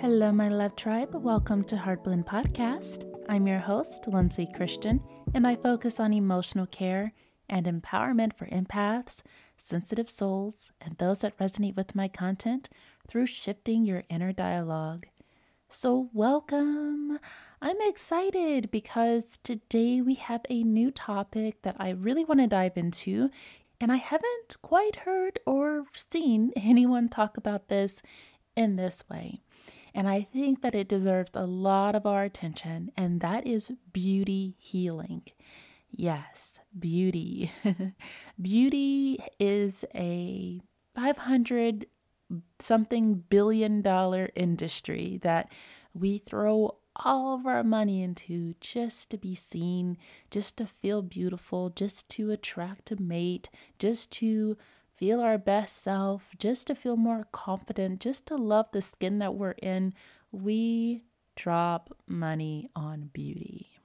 Hello, my love tribe. Welcome to Heartblend Podcast. I'm your host, Lindsay Christian, and I focus on emotional care and empowerment for empaths, sensitive souls, and those that resonate with my content through shifting your inner dialogue. So welcome. I'm excited because today we have a new topic that I really want to dive into, and I haven't quite heard or seen anyone talk about this in this way. And I think that it deserves a lot of our attention, and that is beauty healing. Yes, beauty. Beauty is a $500-something billion industry that we throw all of our money into just to be seen, just to feel beautiful, just to attract a mate, just to feel our best self, just to feel more confident, just to love the skin that we're in. We drop money on beauty,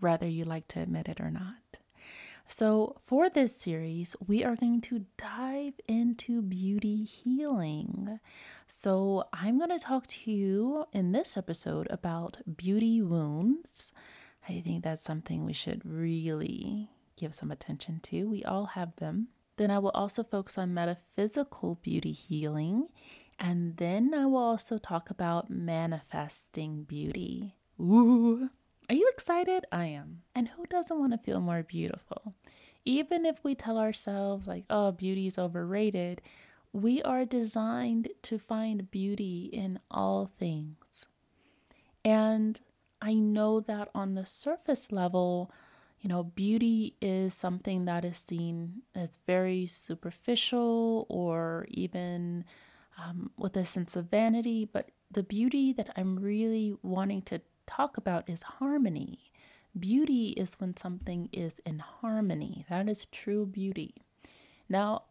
whether you like to admit it or not. So for this series, we are going to dive into beauty healing. So I'm going to talk to you in this episode about beauty wounds. I think that's something we should really give some attention to. We all have them. Then I will also focus on metaphysical beauty healing. And then I will also talk about manifesting beauty. Ooh, are you excited? I am. And who doesn't want to feel more beautiful? Even if we tell ourselves like, oh, beauty is overrated, we are designed to find beauty in all things. And I know that on the surface level, you know, beauty is something that is seen as very superficial or even with a sense of vanity. But the beauty that I'm really wanting to talk about is harmony. Beauty is when something is in harmony. That is true beauty. Now,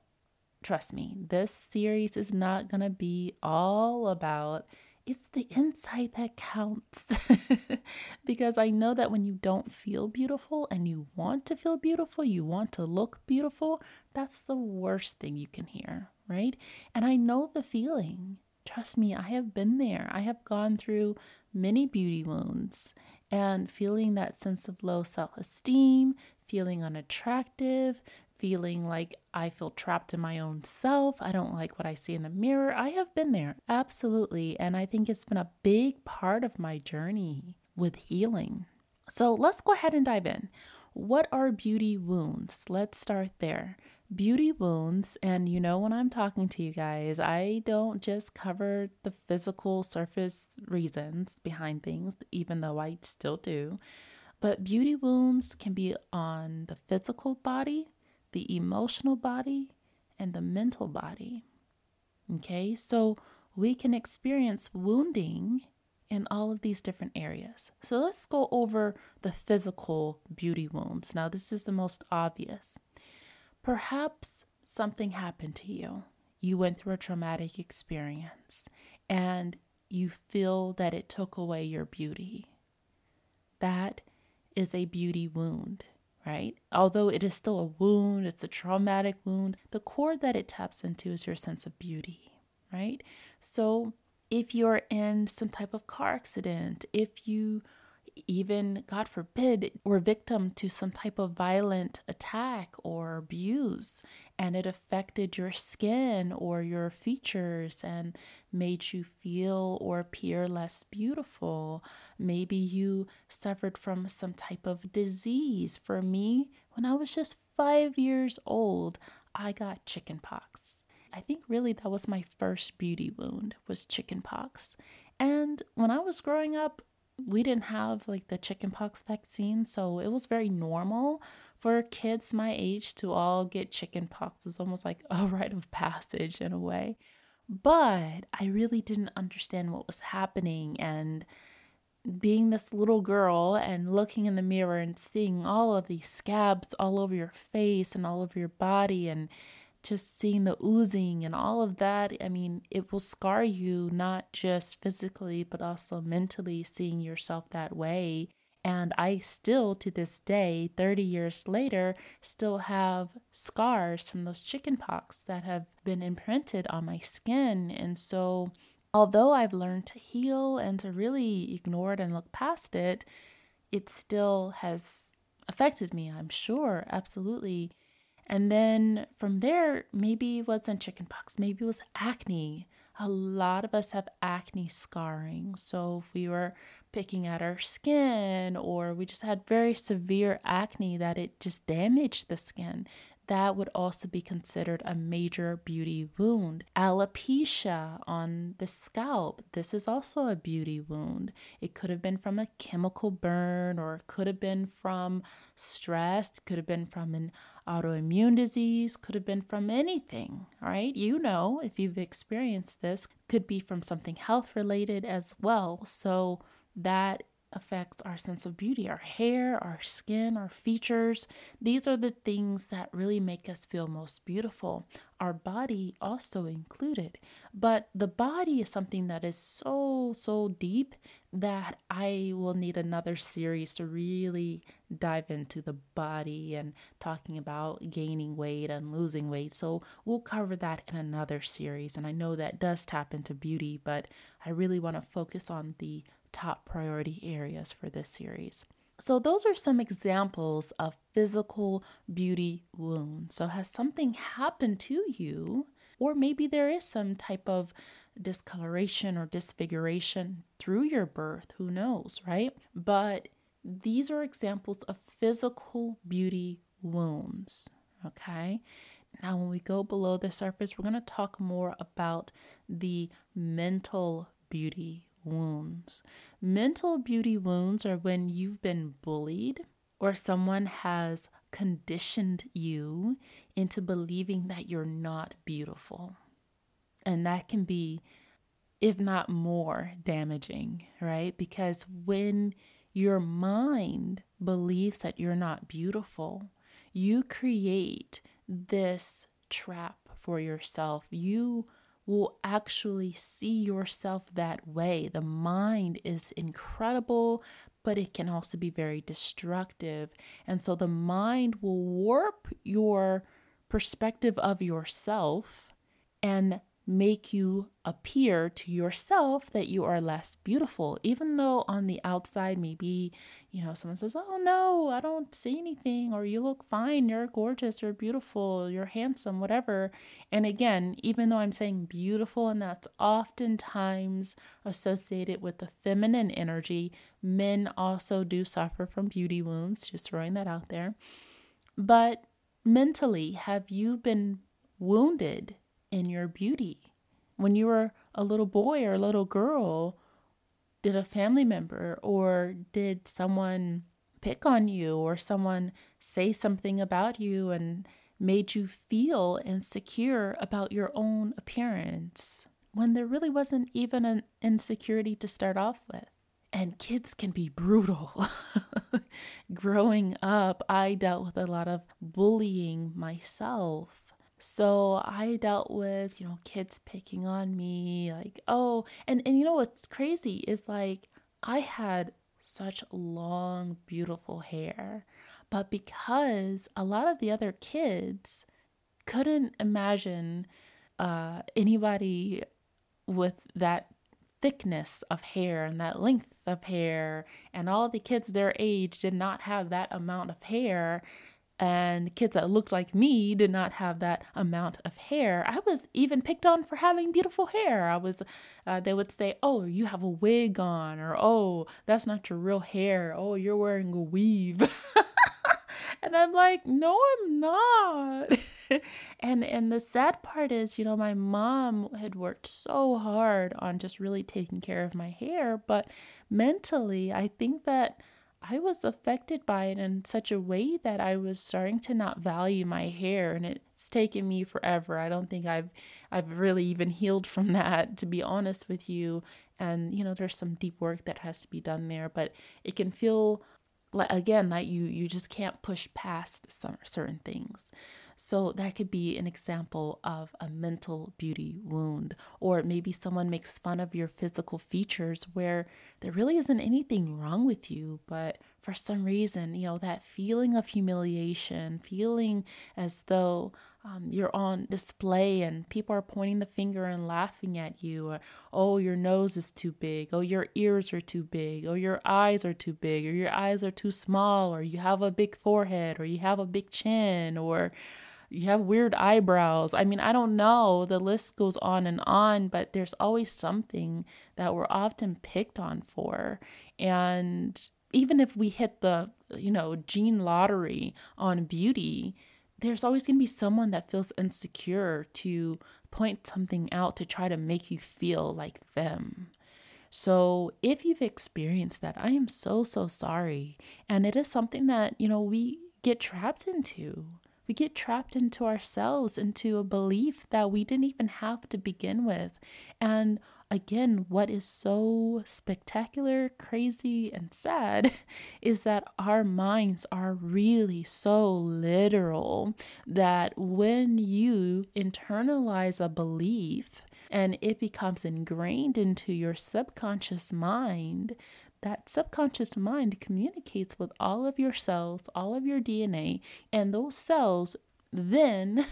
trust me, this series is not going to be all about it's the inside that counts because I know that when you don't feel beautiful and you want to feel beautiful, you want to look beautiful, that's the worst thing you can hear, right? And I know the feeling. Trust me, I have been there. I have gone through many beauty wounds and feeling that sense of low self-esteem, feeling unattractive, feeling like I feel trapped in my own self. I don't like what I see in the mirror. I have been there. Absolutely. And I think it's been a big part of my journey with healing. So let's go ahead and dive in. What are beauty wounds? Let's start there. Beauty wounds. And you know, when I'm talking to you guys, I don't just cover the physical surface reasons behind things, even though I still do. But beauty wounds can be on the physical body, the emotional body, and the mental body. Okay, so we can experience wounding in all of these different areas. So let's go over the physical beauty wounds. Now, this is the most obvious. Perhaps something happened to you. You went through a traumatic experience and you feel that it took away your beauty. That is a beauty wound. Right? Although it is still a wound, it's a traumatic wound, the core that it taps into is your sense of beauty, right? So if you're in some type of car accident, if you even, God forbid, were victim to some type of violent attack or abuse, and it affected your skin or your features and made you feel or appear less beautiful. Maybe you suffered from some type of disease. For me, when I was just 5 years old, I got chickenpox. I think really that was my first beauty wound, was chickenpox. And when I was growing up, we didn't have like the chickenpox vaccine, so it was very normal for kids my age to all get chickenpox. It was almost like a rite of passage in a way. But I really didn't understand what was happening, and being this little girl and looking in the mirror and seeing all of these scabs all over your face and all over your body and just seeing the oozing and all of that, I mean, it will scar you not just physically, but also mentally, seeing yourself that way. And I still, to this day, 30 years later, still have scars from those chickenpox that have been imprinted on my skin. And so Although I've learned to heal and to really ignore it and look past it, it still has affected me, I'm sure, absolutely. And then from there, maybe it wasn't chickenpox, maybe it was acne. A lot of us have acne scarring. So if we were picking at our skin or we just had very severe acne that it just damaged the skin, that would also be considered a major beauty wound. Alopecia on the scalp, this is also a beauty wound. It could have been from a chemical burn, or it could have been from stress, could have been from an autoimmune disease, could have been from anything, right? You know, if you've experienced this, could be from something health related as well. So that affects our sense of beauty, our hair, our skin, our features. These are the things that really make us feel most beautiful, our body also included. But the body is something that is so deep that I will need another series to really dive into the body and talking about gaining weight and losing weight. So we'll cover that in another series. And I know that does tap into beauty, but I really want to focus on the top priority areas for this series. So those are some examples of physical beauty wounds. So has something happened to you, or maybe there is some type of discoloration or disfiguration through your birth, who knows, right? But these are examples of physical beauty wounds, okay? Now, when we go below the surface, we're going to talk more about the mental beauty wounds. Mental beauty wounds are when you've been bullied or someone has conditioned you into believing that you're not beautiful. And that can be, if not more, damaging, right? Because when your mind believes that you're not beautiful, you create this trap for yourself. You will actually see yourself that way. The mind is incredible, but it can also be very destructive. And so the mind will warp your perspective of yourself and make you appear to yourself that you are less beautiful, even though on the outside, maybe, you know, someone says, oh no, I don't see anything, or you look fine, you're gorgeous, you're beautiful, you're handsome, whatever. And again, even though I'm saying beautiful, and that's oftentimes associated with the feminine energy, men also do suffer from beauty wounds, just throwing that out there. But mentally, have you been wounded in your beauty? When you were a little boy or a little girl, did a family member or did someone pick on you or someone say something about you and made you feel insecure about your own appearance when there really wasn't even an insecurity to start off with? And kids can be brutal. Growing up, I dealt with a lot of bullying myself. So I dealt with, you know, kids picking on me, like, oh, and you know, what's crazy is like, I had such long, beautiful hair, but because a lot of the other kids couldn't imagine, anybody with that thickness of hair and that length of hair, and all the kids their age did not have that amount of hair. And kids that looked like me did not have that amount of hair. I was even picked on for having beautiful hair. They would say, oh, you have a wig on, or, oh, that's not your real hair. Oh, you're wearing a weave. And I'm like, no, I'm not. And the sad part is, you know, my mom had worked so hard on just really taking care of my hair. But mentally, I think that I was affected by it in such a way that I was starting to not value my hair, and it's taken me forever. I don't think I've really even healed from that, to be honest with you. And, you know, there's some deep work that has to be done there, but it can feel like, again, like you just can't push past certain things. So that could be an example of a mental beauty wound, or maybe someone makes fun of your physical features where there really isn't anything wrong with you, but for some reason, you know, that feeling of humiliation, feeling as though you're on display and people are pointing the finger and laughing at you. Or, oh, your nose is too big. Oh, your ears are too big. Oh, your eyes are too big. Or your eyes are too small. Or you have a big forehead. Or you have a big chin. Or you have weird eyebrows. I mean, I don't know. The list goes on and on, but there's always something that we're often picked on for. And even if we hit the, you know, gene lottery on beauty, there's always going to be someone that feels insecure to point something out to try to make you feel like them. So if you've experienced that, I am so sorry. And it is something that, you know, we get trapped into. We get trapped into ourselves, into a belief that we didn't even have to begin with. And again, what is so spectacular, crazy, and sad is that our minds are really so literal that when you internalize a belief and it becomes ingrained into your subconscious mind, that subconscious mind communicates with all of your cells, all of your DNA, and those cells then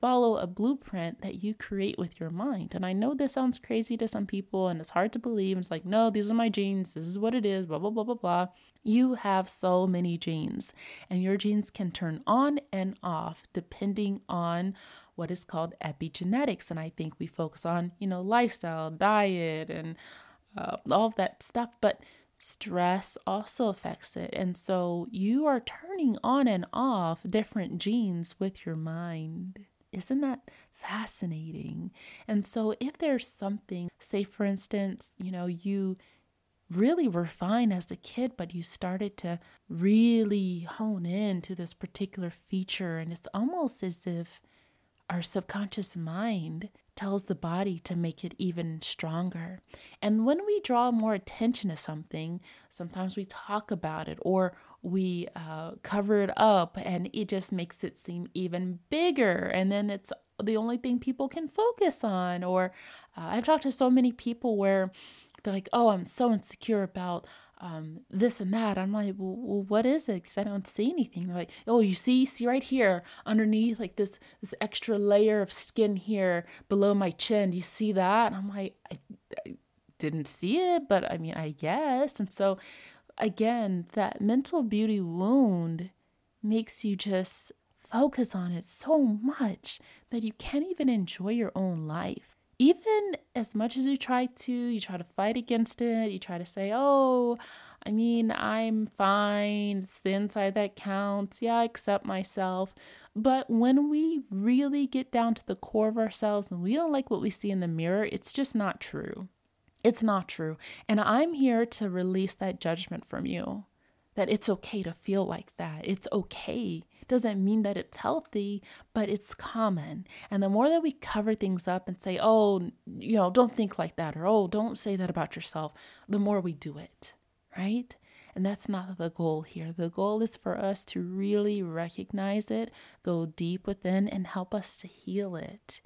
follow a blueprint that you create with your mind. And I know this sounds crazy to some people and it's hard to believe. It's like, no, these are my genes. This is what it is, blah, blah, blah, blah, blah. You have so many genes, and your genes can turn on and off depending on what is called epigenetics. And I think we focus on, you know, lifestyle, diet, and all of that stuff, but stress also affects it. And so you are turning on and off different genes with your mind. Isn't that fascinating? And so if there's something, say for instance, you know, you really were fine as a kid, but you started to really hone in to this particular feature, and it's almost as if our subconscious mind tells the body to make it even stronger. And when we draw more attention to something, sometimes we talk about it or we cover it up, and it just makes it seem even bigger. And then it's the only thing people can focus on. Or I've talked to so many people where they're like, oh, I'm so insecure about this and that. I'm like, well, what is it? Because I don't see anything. They're like, oh, you see right here underneath, like this extra layer of skin here below my chin. Do you see that? And I'm like, I didn't see it, but I mean, I guess. And so again, that mental beauty wound makes you just focus on it so much that you can't even enjoy your own life. Even as much as you try to fight against it, you try to say, oh, I mean, I'm fine. It's the inside that counts. Yeah, I accept myself. But when we really get down to the core of ourselves and we don't like what we see in the mirror, it's just not true. It's not true. And I'm here to release that judgment from you, that it's okay to feel like that. It's okay. Doesn't mean that it's healthy, but it's common. And the more that we cover things up and say, oh, you know, don't think like that, or oh, don't say that about yourself, the more we do it, right? And that's not the goal here. The goal is for us to really recognize it, go deep within, and help us to heal it.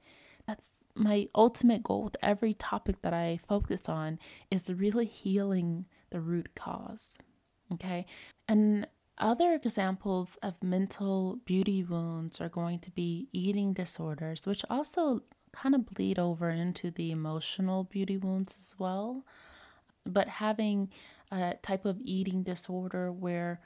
That's my ultimate goal with every topic that I focus on, is really healing the root cause. Okay. And other examples of mental beauty wounds are going to be eating disorders, which also kind of bleed over into the emotional beauty wounds as well. But having a type of eating disorder where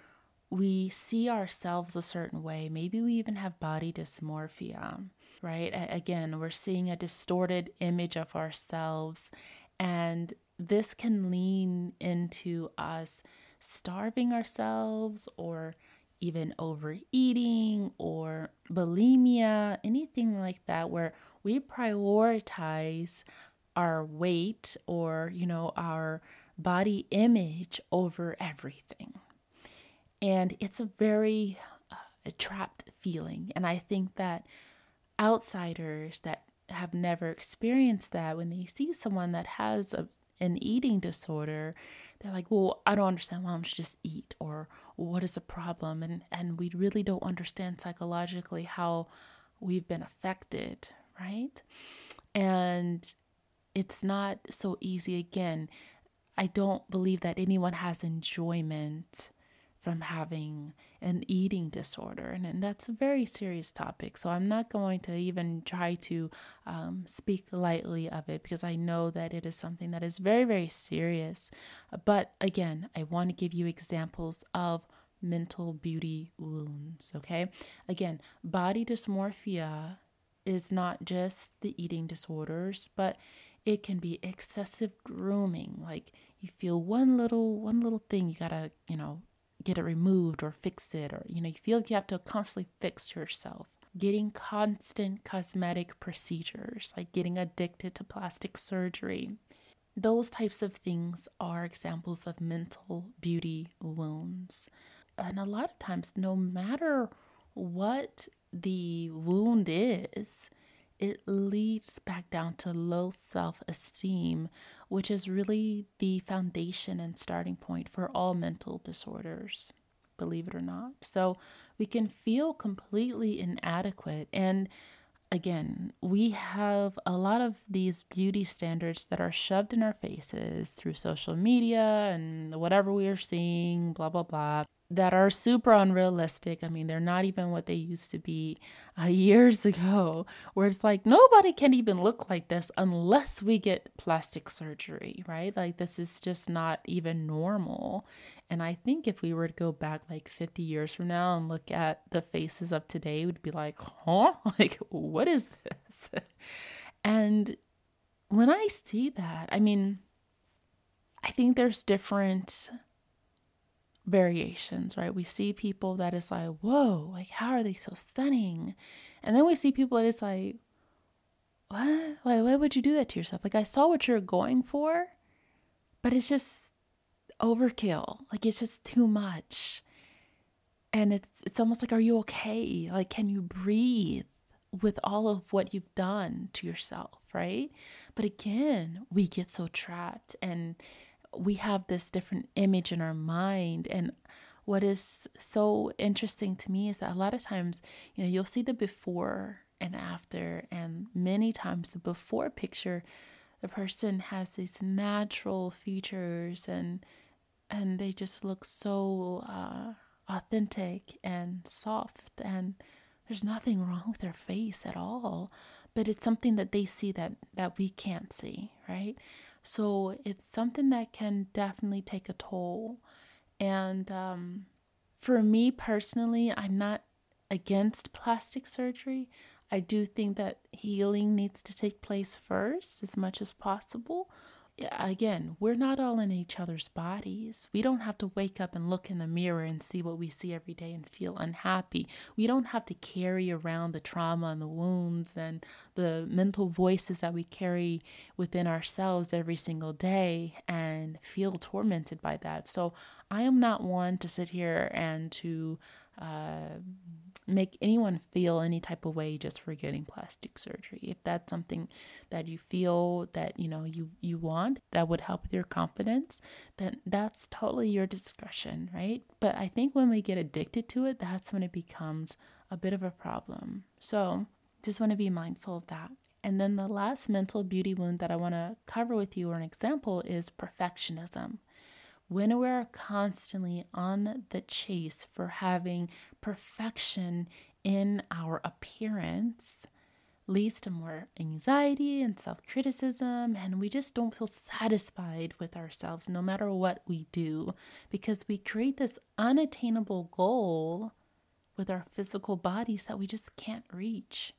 we see ourselves a certain way, maybe we even have body dysmorphia, right? Again, we're seeing a distorted image of ourselves, and this can lean into us starving ourselves, or even overeating, or bulimia, anything like that, where we prioritize our weight or, you know, our body image over everything. And it's a very trapped feeling. And I think that outsiders that have never experienced that, when they see someone that has a an eating disorder, they're like, well, I don't understand. Why don't you just eat? Or what is the problem? And we really don't understand psychologically how we've been affected, right? And it's not so easy. Again, I don't believe that anyone has enjoyment from having an eating disorder. And that's a very serious topic. So I'm not going to even try to speak lightly of it, because I know that it is something that is very, very serious. But again, I want to give you examples of mental beauty wounds, okay? Again, body dysmorphia is not just the eating disorders, but it can be excessive grooming. Like you feel one little thing, you gotta, get it removed or fix it, or, you feel like you have to constantly fix yourself. Getting constant cosmetic procedures, like getting addicted to plastic surgery. Those types of things are examples of mental beauty wounds. And a lot of times, no matter what the wound is, it leads back down to low self-esteem, which is really the foundation and starting point for all mental disorders, believe it or not. So we can feel completely inadequate. And again, we have a lot of these beauty standards that are shoved in our faces through social media and whatever we are seeing, blah, blah, blah, that are super unrealistic. I mean, they're not even what they used to be years ago, where it's like, nobody can even look like this unless we get plastic surgery, right? Like this is just not even normal. And I think if we were to go back like 50 years from now and look at the faces of today, we'd be like, huh? Like, what is this? And when I see that, I mean, I think there's different variations, right? We see people that is like, whoa, like how are they so stunning? And then we see people that it's like, what? Why would you do that to yourself? Like I saw what you're going for, but it's just overkill. Like it's just too much. And it's almost like, are you okay? Like, can you breathe with all of what you've done to yourself, right? But again, we get so trapped and we have this different image in our mind. And what is so interesting to me is that a lot of times, you'll see the before and after, and many times the before picture, the person has these natural features and they just look so authentic and soft, and there's nothing wrong with their face at all, but it's something that they see that we can't see, right? So it's something that can definitely take a toll. And for me personally, I'm not against plastic surgery. I do think that healing needs to take place first as much as possible. Again, we're not all in each other's bodies. We don't have to wake up and look in the mirror and see what we see every day and feel unhappy. We don't have to carry around the trauma and the wounds and the mental voices that we carry within ourselves every single day and feel tormented by that. So I am not one to sit here and to make anyone feel any type of way just for getting plastic surgery. If that's something that you feel that you want, that would help with your confidence, then that's totally your discretion, right? But I think when we get addicted to it, that's when it becomes a bit of a problem. So just want to be mindful of that. And then the last mental beauty wound that I want to cover with you, or an example, is perfectionism. When we are constantly on the chase for having perfection in our appearance, leads to more anxiety and self-criticism, and we just don't feel satisfied with ourselves no matter what we do, because we create this unattainable goal with our physical bodies that we just can't reach.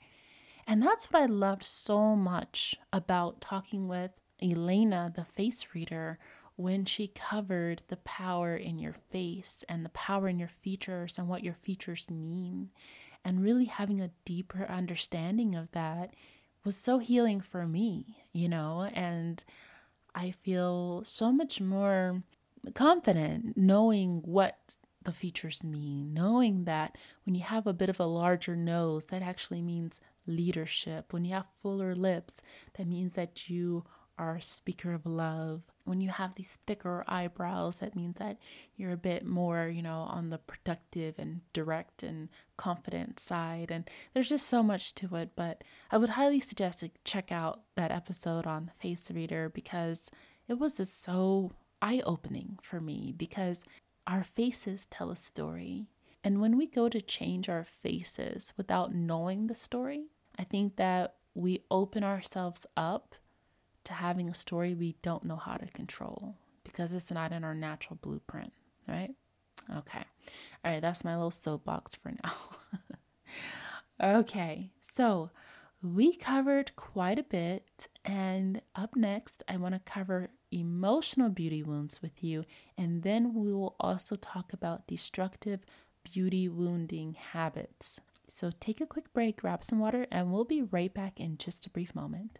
And that's what I loved so much about talking with Elena, the face reader, when she covered the power in your face and the power in your features and what your features mean, and really having a deeper understanding of that was so healing for me, and I feel so much more confident knowing what the features mean, knowing that when you have a bit of a larger nose, that actually means leadership. When you have fuller lips, that means that you our speaker of love. When you have these thicker eyebrows, that means that you're a bit more, on the productive and direct and confident side. And there's just so much to it. But I would highly suggest to check out that episode on the face reader, because it was just so eye-opening for me, because our faces tell a story. And when we go to change our faces without knowing the story, I think that we open ourselves up to having a story we don't know how to control, because it's not in our natural blueprint, right? Okay. All right. That's my little soapbox for now. Okay. So we covered quite a bit. And up next, I want to cover emotional beauty wounds with you. And then we will also talk about destructive beauty wounding habits. So take a quick break, grab some water, and we'll be right back in just a brief moment.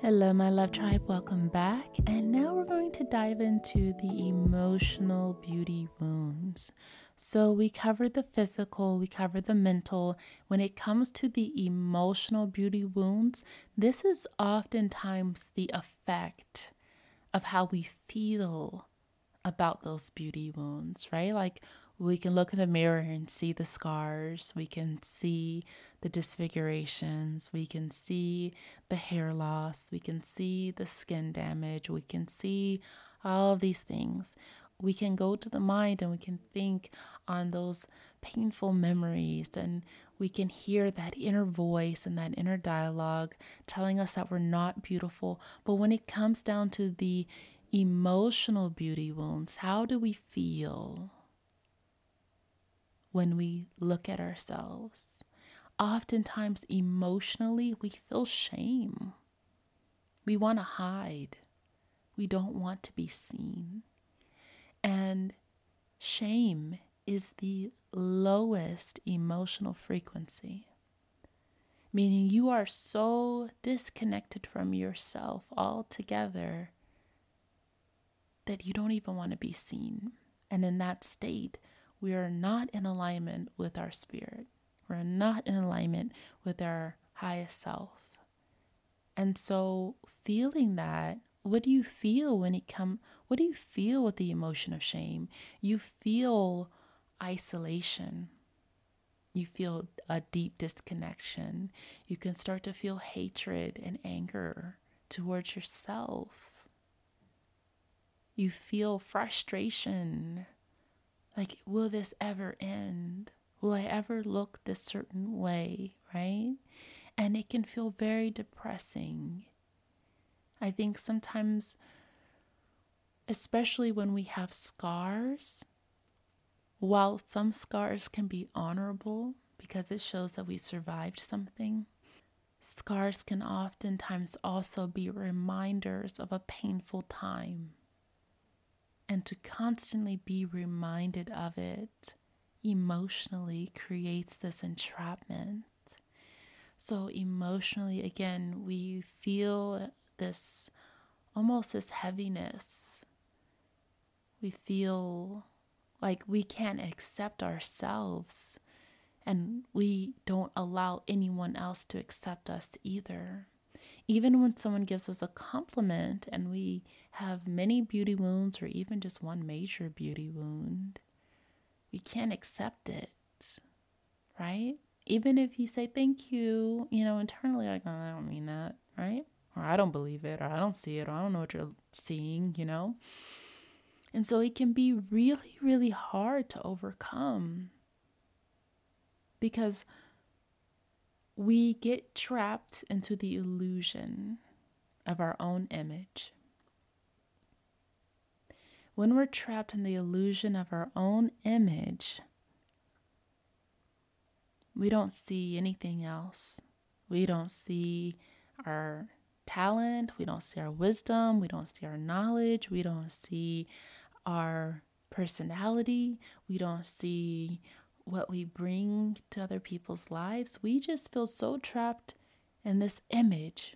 Hello, my love tribe. Welcome back. And now we're going to dive into the emotional beauty wounds. So we covered the physical, we covered the mental. When it comes to the emotional beauty wounds, this is oftentimes the effect of how we feel about those beauty wounds, right? Like, we can look in the mirror and see the scars, we can see the disfigurations, we can see the hair loss, we can see the skin damage, we can see all these things. We can go to the mind and we can think on those painful memories, and we can hear that inner voice and that inner dialogue telling us that we're not beautiful. But when it comes down to the emotional beauty wounds, how do we feel when we look at ourselves? Oftentimes emotionally, we feel shame. We want to hide. We don't want to be seen. And shame is the lowest emotional frequency, meaning you are so disconnected from yourself altogether that you don't even want to be seen. And in that state, we are not in alignment with our spirit. We're not in alignment with our highest self. And so feeling that, what do you feel when it comes? What do you feel with the emotion of shame? You feel isolation. You feel a deep disconnection. You can start to feel hatred and anger towards yourself. You feel frustration. Like, will this ever end? Will I ever look this certain way, right? And it can feel very depressing. I think sometimes, especially when we have scars, while some scars can be honorable because it shows that we survived something, scars can oftentimes also be reminders of a painful time. And to constantly be reminded of it emotionally creates this entrapment. So emotionally, again, we feel this, almost this heaviness. We feel like we can't accept ourselves, and we don't allow anyone else to accept us either. Even when someone gives us a compliment, and we have many beauty wounds or even just one major beauty wound, we can't accept it, right? Even if you say thank you, internally, like, oh, I don't mean that, right? Or I don't believe it, or I don't see it, or I don't know what you're seeing, And so it can be really, really hard to overcome, because we get trapped into the illusion of our own image. When we're trapped in the illusion of our own image, we don't see anything else. We don't see our talent. We don't see our wisdom. We don't see our knowledge. We don't see our personality. We don't see what we bring to other people's lives. We just feel so trapped in this image,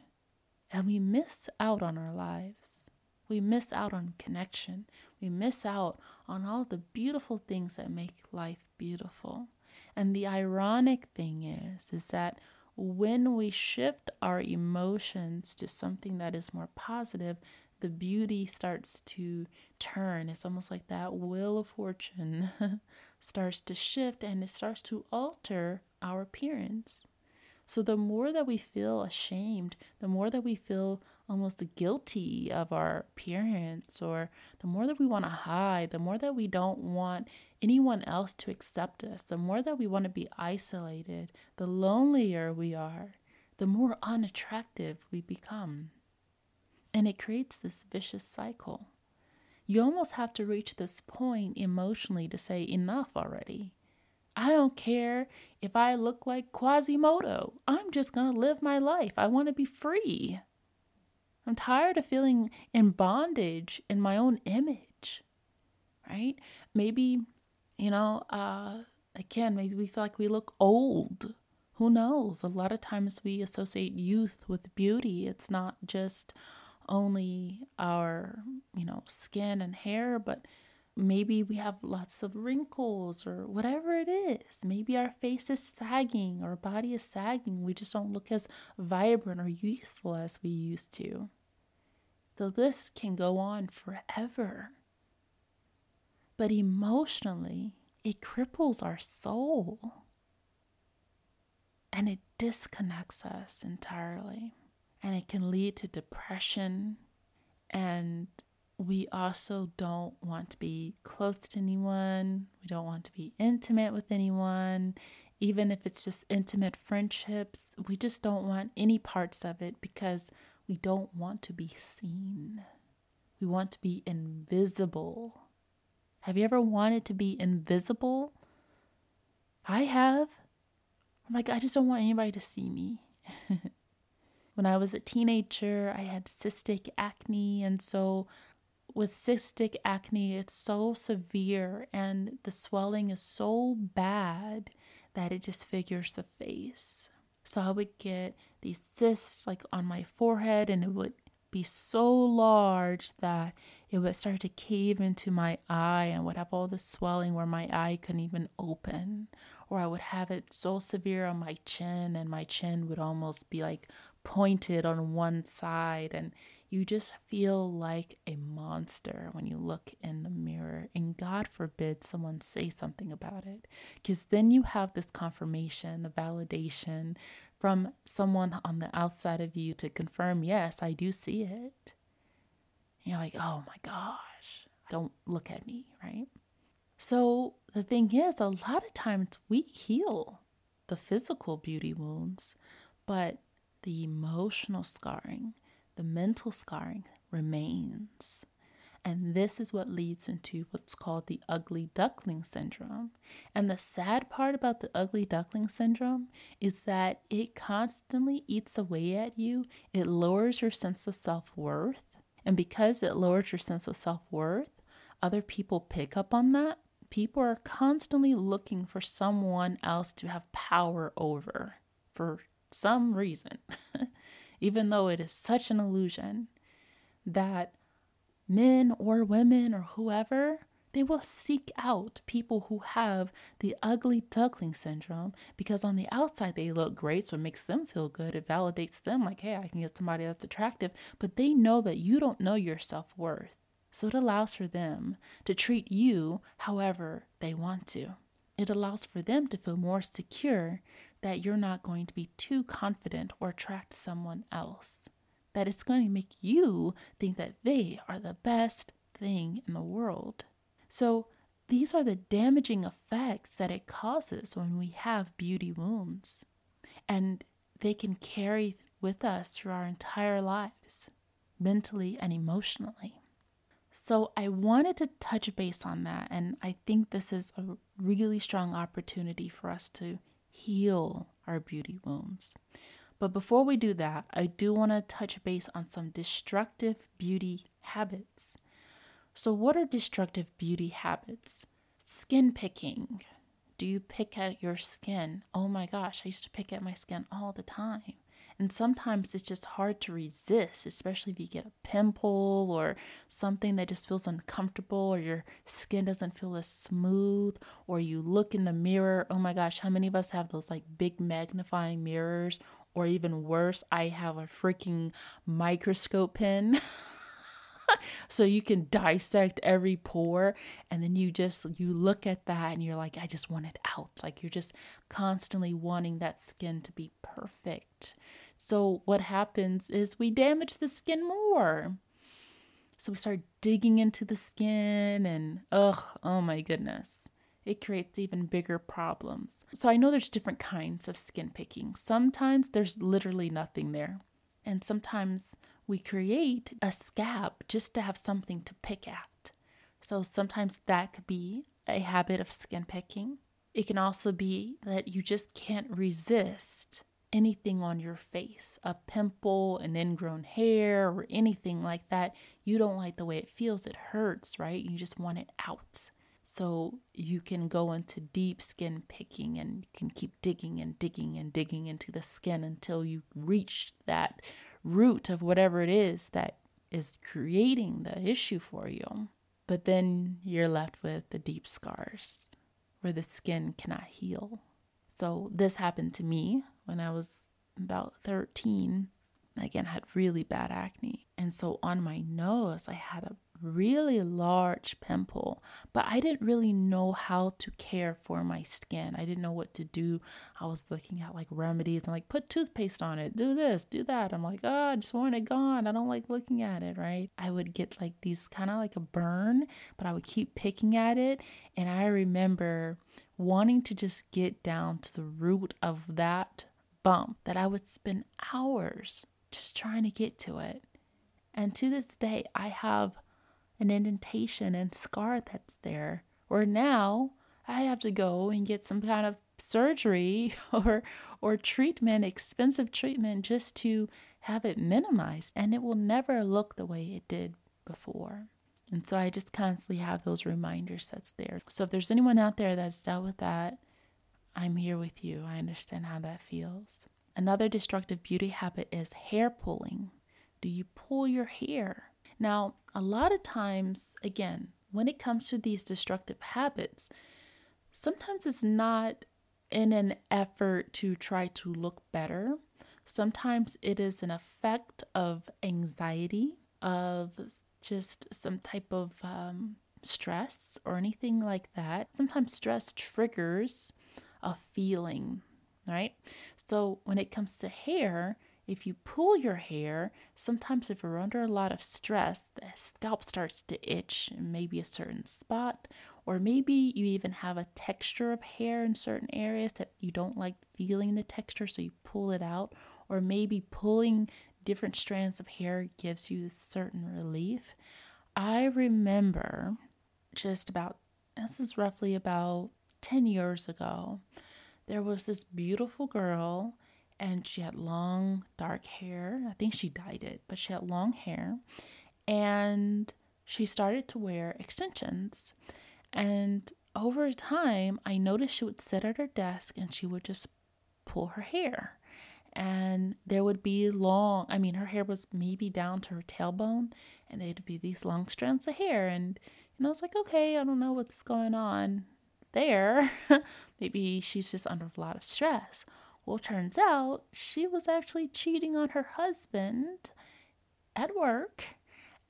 and we miss out on our lives. We miss out on connection. We miss out on all the beautiful things that make life beautiful. And the ironic thing is that when we shift our emotions to something that is more positive, the beauty starts to turn. It's almost like that wheel of fortune starts to shift, and it starts to alter our appearance. So the more that we feel ashamed, the more that we feel almost guilty of our appearance, or the more that we want to hide, the more that we don't want anyone else to accept us, the more that we want to be isolated, the lonelier we are, the more unattractive we become. And it creates this vicious cycle. You almost have to reach this point emotionally to say enough already. I don't care if I look like Quasimodo. I'm just going to live my life. I want to be free. I'm tired of feeling in bondage in my own image, right? Maybe, again, maybe we feel like we look old. Who knows? A lot of times we associate youth with beauty. It's not just only our, skin and hair, but maybe we have lots of wrinkles or whatever it is. Maybe our face is sagging, our body is sagging. We just don't look as vibrant or youthful as we used to. The list can go on forever. But emotionally, it cripples our soul, and it disconnects us entirely. And it can lead to depression. And we also don't want to be close to anyone. We don't want to be intimate with anyone. Even if it's just intimate friendships, we just don't want any parts of it, because we don't want to be seen. We want to be invisible. Have you ever wanted to be invisible? I have. I'm like, I just don't want anybody to see me. When I was a teenager, I had cystic acne. And so with cystic acne, it's so severe, and the swelling is so bad that it disfigures the face. So I would get these cysts like on my forehead, and it would be so large that it would start to cave into my eye, and would have all this swelling where my eye couldn't even open. Or I would have it so severe on my chin, and my chin would almost be like pointed on one side, and you just feel like a monster when you look in the mirror. And God forbid someone say something about it, because then you have this confirmation, the validation from someone on the outside of you to confirm, yes, I do see it. And you're like, oh my gosh, don't look at me, right? So the thing is, a lot of times we heal the physical beauty wounds, but the emotional scarring, the mental scarring remains. And this is what leads into what's called the ugly duckling syndrome. And the sad part about the ugly duckling syndrome is that it constantly eats away at you. It lowers your sense of self-worth. And because it lowers your sense of self-worth, other people pick up on that. People are constantly looking for someone else to have power over for some reason, even though it is such an illusion that men or women or whoever, they will seek out people who have the ugly duckling syndrome, because on the outside they look great, so it makes them feel good. It validates them, like, hey, I can get somebody that's attractive, but they know that you don't know your self-worth. So it allows for them to treat you however they want to. It allows for them to feel more secure that you're not going to be too confident or attract someone else, that it's going to make you think that they are the best thing in the world. So these are the damaging effects that it causes when we have beauty wounds, and they can carry with us through our entire lives, mentally and emotionally. So I wanted to touch base on that, and I think this is a really strong opportunity for us to heal our beauty wounds. But before we do that, I do want to touch base on some destructive beauty habits. So what are destructive beauty habits? Skin picking. Do you pick at your skin? Oh my gosh, I used to pick at my skin all the time. And sometimes it's just hard to resist, especially if you get a pimple or something that just feels uncomfortable, or your skin doesn't feel as smooth, or you look in the mirror. Oh my gosh, how many of us have those like big magnifying mirrors, or even worse, I have a freaking microscope pen. So you can dissect every pore, and then you look at that and you're like, I just want it out. Like you're just constantly wanting that skin to be perfect. So what happens is we damage the skin more. So we start digging into the skin and oh my goodness. It creates even bigger problems. So I know there's different kinds of skin picking. Sometimes there's literally nothing there. And sometimes we create a scab just to have something to pick at. So sometimes that could be a habit of skin picking. It can also be that you just can't resist anything on your face, a pimple, an ingrown hair, or anything like that. You don't like the way it feels. It hurts, right? You just want it out. So you can go into deep skin picking and you can keep digging and digging and digging into the skin until you reach that root of whatever it is that is creating the issue for you. But then you're left with the deep scars where the skin cannot heal. So this happened to me when I was about 13. Again, I had really bad acne. And so on my nose, I had a really large pimple, but I didn't really know how to care for my skin. I didn't know what to do. I was looking at like remedies. I'm like, put toothpaste on it, do this, do that. I'm like, oh, I just want it gone. I don't like looking at it, right? I would get like these kind of like a burn, but I would keep picking at it. And I remember wanting to just get down to the root of that bump that I would spend hours just trying to get to it. And to this day, I have an indentation and scar that's there, or now I have to go and get some kind of surgery or treatment, expensive treatment, just to have it minimized, and it will never look the way it did before. And so I just constantly have those reminders that's there. So if there's anyone out there that's dealt with that, I'm here with you. I understand how that feels. Another destructive beauty habit is hair pulling. Do you pull your hair? Now, a lot of times, again, when it comes to these destructive habits, sometimes it's not in an effort to try to look better. Sometimes it is an effect of anxiety, of just some type of stress or anything like that. Sometimes stress triggers a feeling, right? So when it comes to hair, if you pull your hair, sometimes if you're under a lot of stress, the scalp starts to itch in maybe a certain spot, or maybe you even have a texture of hair in certain areas that you don't like feeling the texture, so you pull it out, or maybe pulling different strands of hair gives you a certain relief. I remember this is roughly about 10 years ago, there was this beautiful girl, and she had long, dark hair. I think she dyed it, but she had long hair. And she started to wear extensions. And over time, I noticed she would sit at her desk and she would just pull her hair. And there would be her hair was maybe down to her tailbone. And there'd be these long strands of hair. And I was like, okay, I don't know what's going on there. Maybe she's just under a lot of stress. Well, turns out she was actually cheating on her husband at work,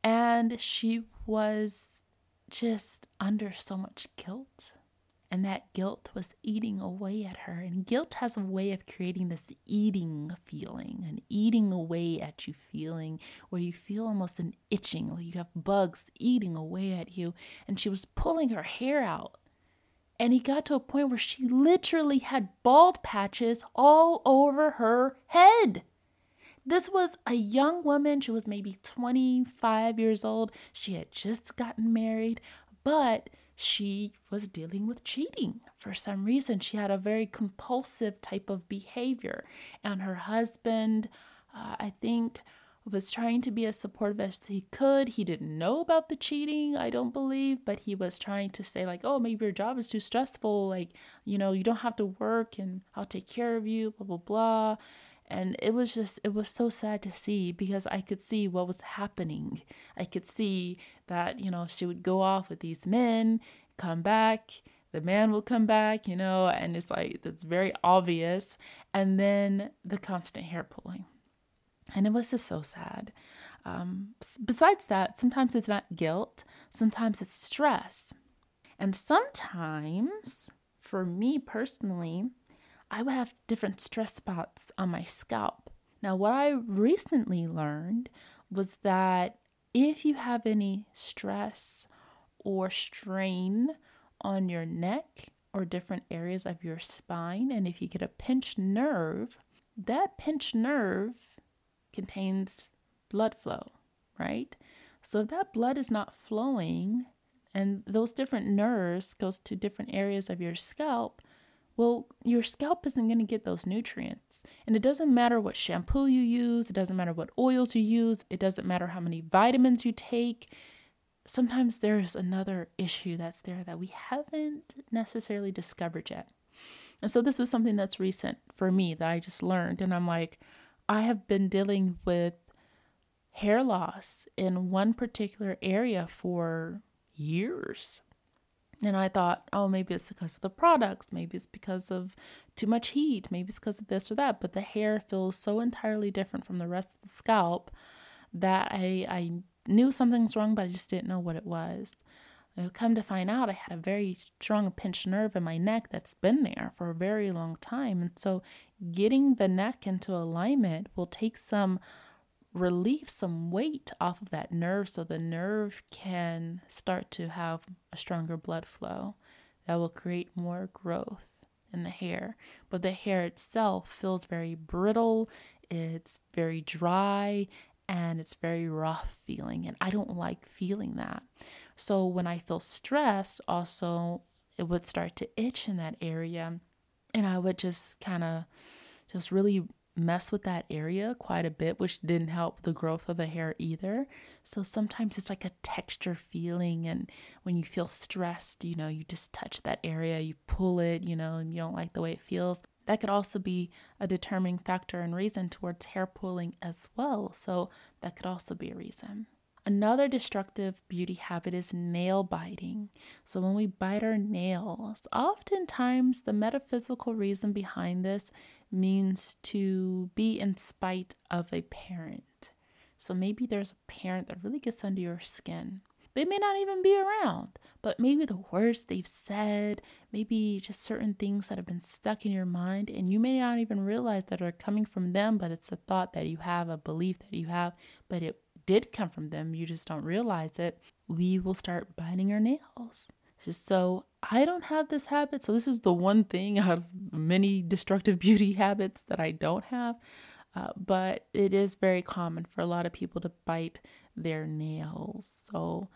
and she was just under so much guilt, and that guilt was eating away at her. And guilt has a way of creating this eating feeling, and eating away at you feeling where you feel almost an itching, like you have bugs eating away at you. And she was pulling her hair out. And he got to a point where she literally had bald patches all over her head. This was a young woman. She was maybe 25 years old. She had just gotten married, but she was dealing with cheating. For some reason, she had a very compulsive type of behavior. And her husband, I think, was trying to be as supportive as he could. He didn't know about the cheating, I don't believe, but he was trying to say like, oh, maybe your job is too stressful. Like, you know, you don't have to work and I'll take care of you, blah, blah, blah. And it was so sad to see, because I could see what was happening. I could see that, you know, she would go off with these men, come back, the man will come back, you know, and it's like, that's very obvious. And then the constant hair pulling. And it was just so sad. Besides that, sometimes it's not guilt. Sometimes it's stress. And sometimes, for me personally, I would have different stress spots on my scalp. Now, what I recently learned was that if you have any stress or strain on your neck or different areas of your spine, and if you get a pinched nerve, that pinched nerve contains blood flow, right? So if that blood is not flowing and those different nerves goes to different areas of your scalp, well, your scalp isn't going to get those nutrients. And it doesn't matter what shampoo you use. It doesn't matter what oils you use. It doesn't matter how many vitamins you take. Sometimes there's another issue that's there that we haven't necessarily discovered yet. And so this is something that's recent for me that I just learned. And I'm like, I have been dealing with hair loss in one particular area for years. And I thought, oh, maybe it's because of the products. Maybe it's because of too much heat. Maybe it's because of this or that. But the hair feels so entirely different from the rest of the scalp that I knew something was wrong, but I just didn't know what it was. Come to find out, I had a very strong pinched nerve in my neck that's been there for a very long time. And so getting the neck into alignment will take some relief, some weight off of that nerve, so the nerve can start to have a stronger blood flow that will create more growth in the hair. But the hair itself feels very brittle, it's very dry, and it's very rough feeling, and I don't like feeling that. So when I feel stressed, also it would start to itch in that area, and I would just kind of just really mess with that area quite a bit, which didn't help the growth of the hair either. So sometimes it's like a texture feeling, and when you feel stressed, you know, you just touch that area, you pull it, you know, and you don't like the way it feels. That could also be a determining factor and reason towards hair pulling as well. So that could also be a reason. Another destructive beauty habit is nail biting. So when we bite our nails, oftentimes the metaphysical reason behind this means to be in spite of a parent. So maybe there's a parent that really gets under your skin. They may not even be around, but maybe the words they've said, maybe just certain things that have been stuck in your mind, and you may not even realize that are coming from them, but it's a thought that you have, a belief that you have, but it did come from them. You just don't realize it. We will start biting our nails. So I don't have this habit. So this is the one thing out of many destructive beauty habits that I don't have. But it is very common for a lot of people to bite their nails. So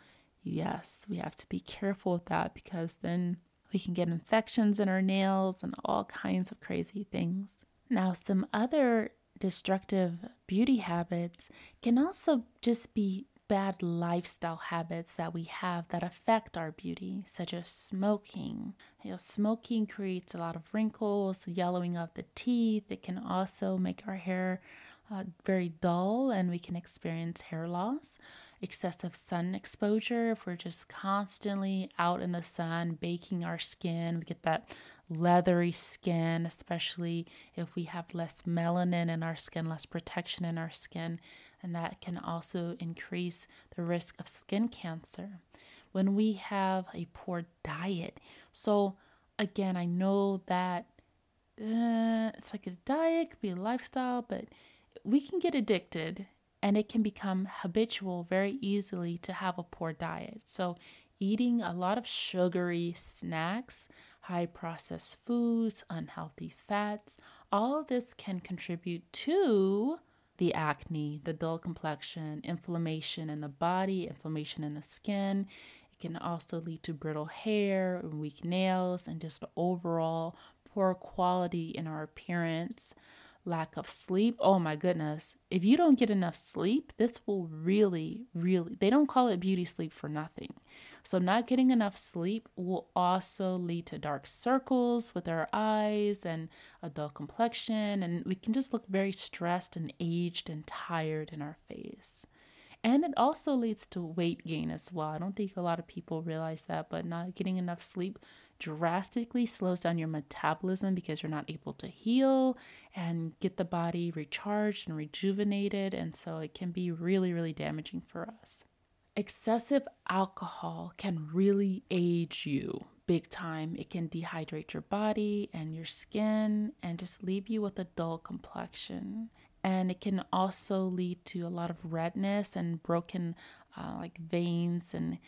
yes, we have to be careful with that, because then we can get infections in our nails and all kinds of crazy things. Now, some other destructive beauty habits can also just be bad lifestyle habits that we have that affect our beauty, such as smoking. You know, smoking creates a lot of wrinkles, yellowing of the teeth. It can also make our hair very dull, and we can experience hair loss. Excessive sun exposure, if we're just constantly out in the sun, baking our skin, we get that leathery skin, especially if we have less melanin in our skin, less protection in our skin, and that can also increase the risk of skin cancer. When we have a poor diet, so again, I know that it's like a diet, could be a lifestyle, but we can get addicted, and it can become habitual very easily to have a poor diet. So eating a lot of sugary snacks, high processed foods, unhealthy fats, all of this can contribute to the acne, the dull complexion, inflammation in the body, inflammation in the skin. It It can also lead to brittle hair and weak nails and just overall poor quality in our appearance. Lack of sleep. Oh my goodness. If you don't get enough sleep, this will really, they don't call it beauty sleep for nothing. So not getting enough sleep will also lead to dark circles with our eyes and a dull complexion. And we can just look very stressed and aged and tired in our face. And it also leads to weight gain as well. I don't think a lot of people realize that, but not getting enough sleep drastically slows down your metabolism because you're not able to heal and get the body recharged and rejuvenated. And so it can be really damaging for us. Excessive alcohol can really age you big time. It can dehydrate your body and your skin and just leave you with a dull complexion. And it can also lead to a lot of redness and broken like veins and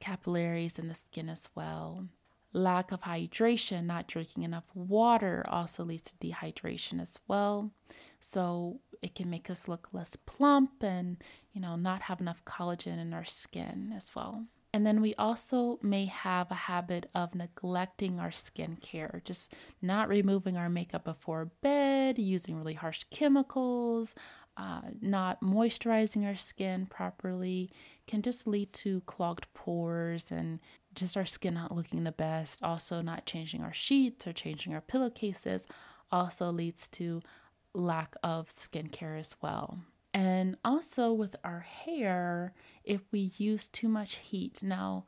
capillaries in the skin as well. Lack of hydration, not drinking enough water also leads to dehydration as well. So it can make us look less plump and, you know, not have enough collagen in our skin as well. And then we also may have a habit of neglecting our skincare, just not removing our makeup before bed, using really harsh chemicals, not moisturizing our skin properly, can just lead to clogged pores and just our skin not looking the best. Also not changing our sheets or changing our pillowcases also leads to lack of skincare as well. And also with our hair, if we use too much heat. Now,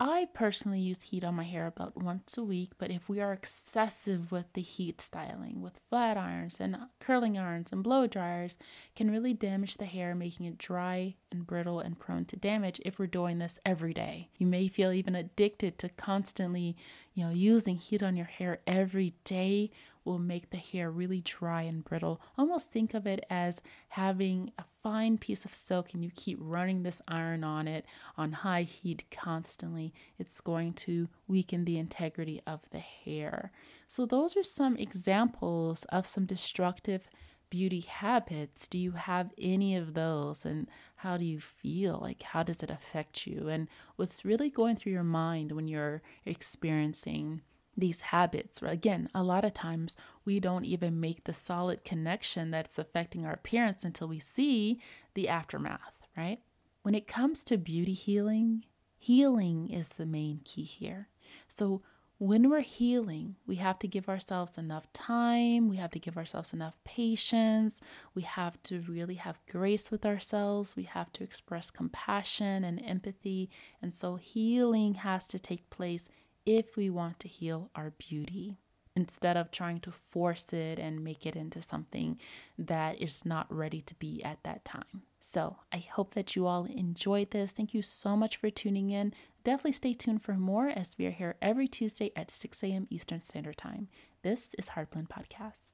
I personally use heat on my hair about once a week, but if we are excessive with the heat styling, with flat irons and curling irons and blow dryers, can really damage the hair, making it dry and brittle and prone to damage if we're doing this every day. You may feel even addicted to constantly, you know, using heat on your hair every day will make the hair really dry and brittle. Almost think of it as having a fine piece of silk and you keep running this iron on it on high heat constantly. It's going to weaken the integrity of the hair. So those are some examples of some destructive beauty habits. Do you have any of those? And how do you feel? Like, how does it affect you? And what's really going through your mind when you're experiencing these habits? Again, a lot of times we don't even make the solid connection that's affecting our appearance until we see the aftermath, right? When it comes to beauty healing, healing is the main key here. So when we're healing, we have to give ourselves enough time. We have to give ourselves enough patience. We have to really have grace with ourselves. We have to express compassion and empathy. And so healing has to take place if we want to heal our beauty, instead of trying to force it and make it into something that is not ready to be at that time. So I hope that you all enjoyed this. Thank you so much for tuning in. Definitely stay tuned for more as we are here every Tuesday at 6 a.m. Eastern Standard Time. This is Heartblend Podcast.